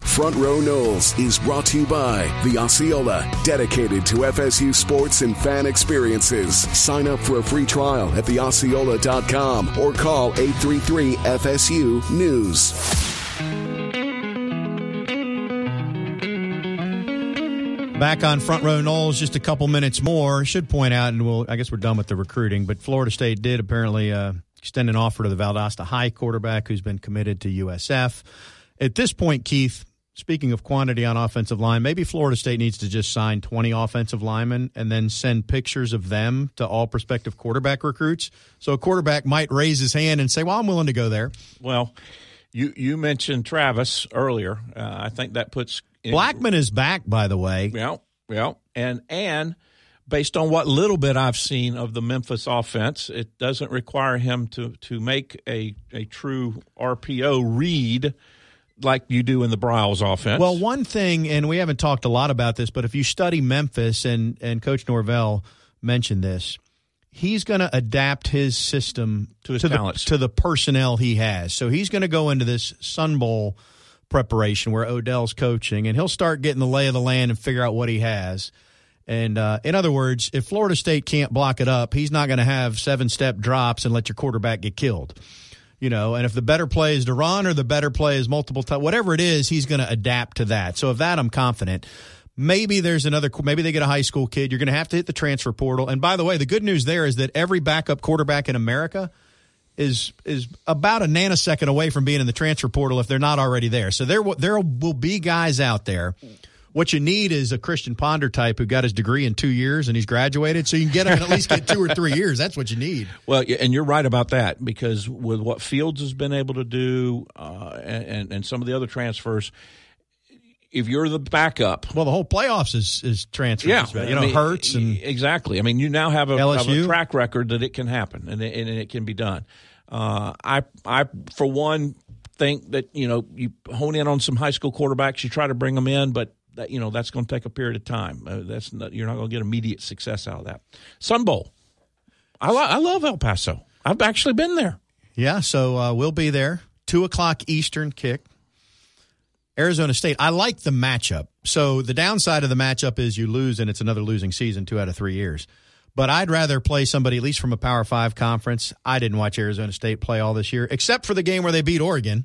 Front Row Knowles is brought to you by the Osceola, dedicated to FSU sports and fan experiences. Sign up for a free trial at theosceola.com or call 833-FSU-NEWS. Back on Front Row Knowles, just a couple minutes more. Should point out, and I guess we're done with the recruiting, but Florida State did apparently extend an offer to the Valdosta High quarterback who's been committed to USF. At this point, Keith, speaking of quantity on offensive line, maybe Florida State needs to just sign 20 offensive linemen and then send pictures of them to all prospective quarterback recruits. So a quarterback might raise his hand and say, well, I'm willing to go there. Well, you mentioned Travis earlier. I think that puts in... Blackman is back, by the way. Yeah. And based on what little bit I've seen of the Memphis offense, it doesn't require him to make a true RPO read like you do in the Briles offense. Well, one thing, and we haven't talked a lot about this, but if you study Memphis, and Coach Norvell mentioned this, he's going to adapt his system to his talents, to the personnel he has. So he's going to go into this Sun Bowl preparation where Odell's coaching, and he'll start getting the lay of the land and figure out what he has. And in other words, if Florida State can't block it up, he's not going to have 7-step drops and let your quarterback get killed. You know, and if the better play is to run or the better play is multiple times, whatever it is, he's going to adapt to that. So of that, I'm confident. Maybe there's another – maybe they get a high school kid. You're going to have to hit the transfer portal. And by the way, the good news there is that every backup quarterback in America is about a nanosecond away from being in the transfer portal if they're not already there. So there will be guys out there. What you need is a Christian Ponder type who got his degree in 2 years and he's graduated, so you can get him and at least get 2 or 3 years. That's what you need. Well, and you're right about that, because with what Fields has been able to do and some of the other transfers, if you're the backup. Well, the whole playoffs is transfers. Yeah. Right? You know, I mean, Hurts. And exactly. I mean, you now have a track record that it can happen and it can be done. I for one, think that, you know, you hone in on some high school quarterbacks, you try to bring them in, but that, you know, that's going to take a period of time. You're not going to get immediate success out of that. Sun Bowl. I love El Paso. I've actually been there. Yeah, so we'll be there. 2 o'clock Eastern kick. Arizona State. I like the matchup. So the downside of the matchup is you lose, and it's another losing season 2 out of 3 years. But I'd rather play somebody, at least from a Power 5 conference. I didn't watch Arizona State play all this year, except for the game where they beat Oregon.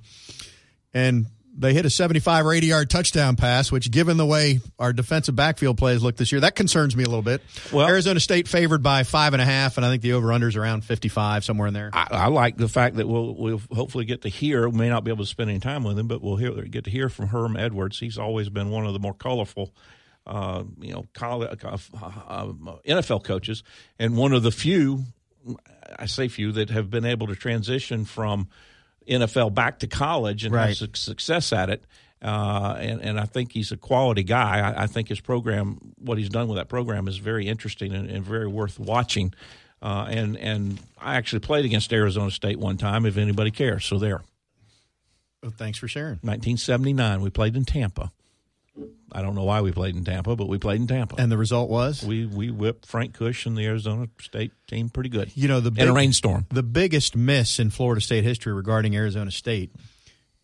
And they hit a 75 or 80-yard touchdown pass, which, given the way our defensive backfield plays look this year, that concerns me a little bit. Well, Arizona State favored by 5.5, and I think the over-under is around 55, somewhere in there. I like the fact that we'll hopefully get to hear. We may not be able to spend any time with him, but we'll get to hear from Herm Edwards. He's always been one of the more colorful NFL coaches, and one of the few, I say few, that have been able to transition from NFL back to college and have success at it. And I think he's a quality guy. I think his program, what he's done with that program, is very interesting and very worth watching. And I actually played against Arizona State one time, if anybody cares. So there. Well, thanks for sharing. 1979, we played in Tampa. I don't know why we played in Tampa, but we played in Tampa. And the result was? We whipped Frank Kush and the Arizona State team pretty good. You know, in a rainstorm. The biggest miss in Florida State history regarding Arizona State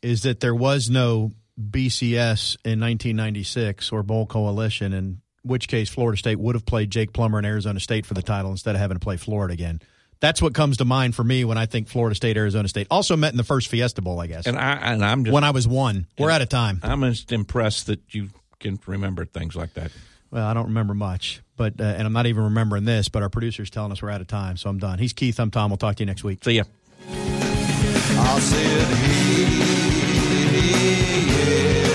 is that there was no BCS in 1996 or Bowl Coalition, in which case Florida State would have played Jake Plummer and Arizona State for the title instead of having to play Florida again. That's what comes to mind for me when I think Florida State, Arizona State. Also met in the first Fiesta Bowl, I guess. And I'm just, when I was one. We're out of time. I'm just impressed that you can remember things like that. Well, I don't remember much, but and I'm not even remembering this, but our producer's telling us we're out of time, so I'm done. He's Keith. I'm Tom. We'll talk to you next week. See ya. I'll see you.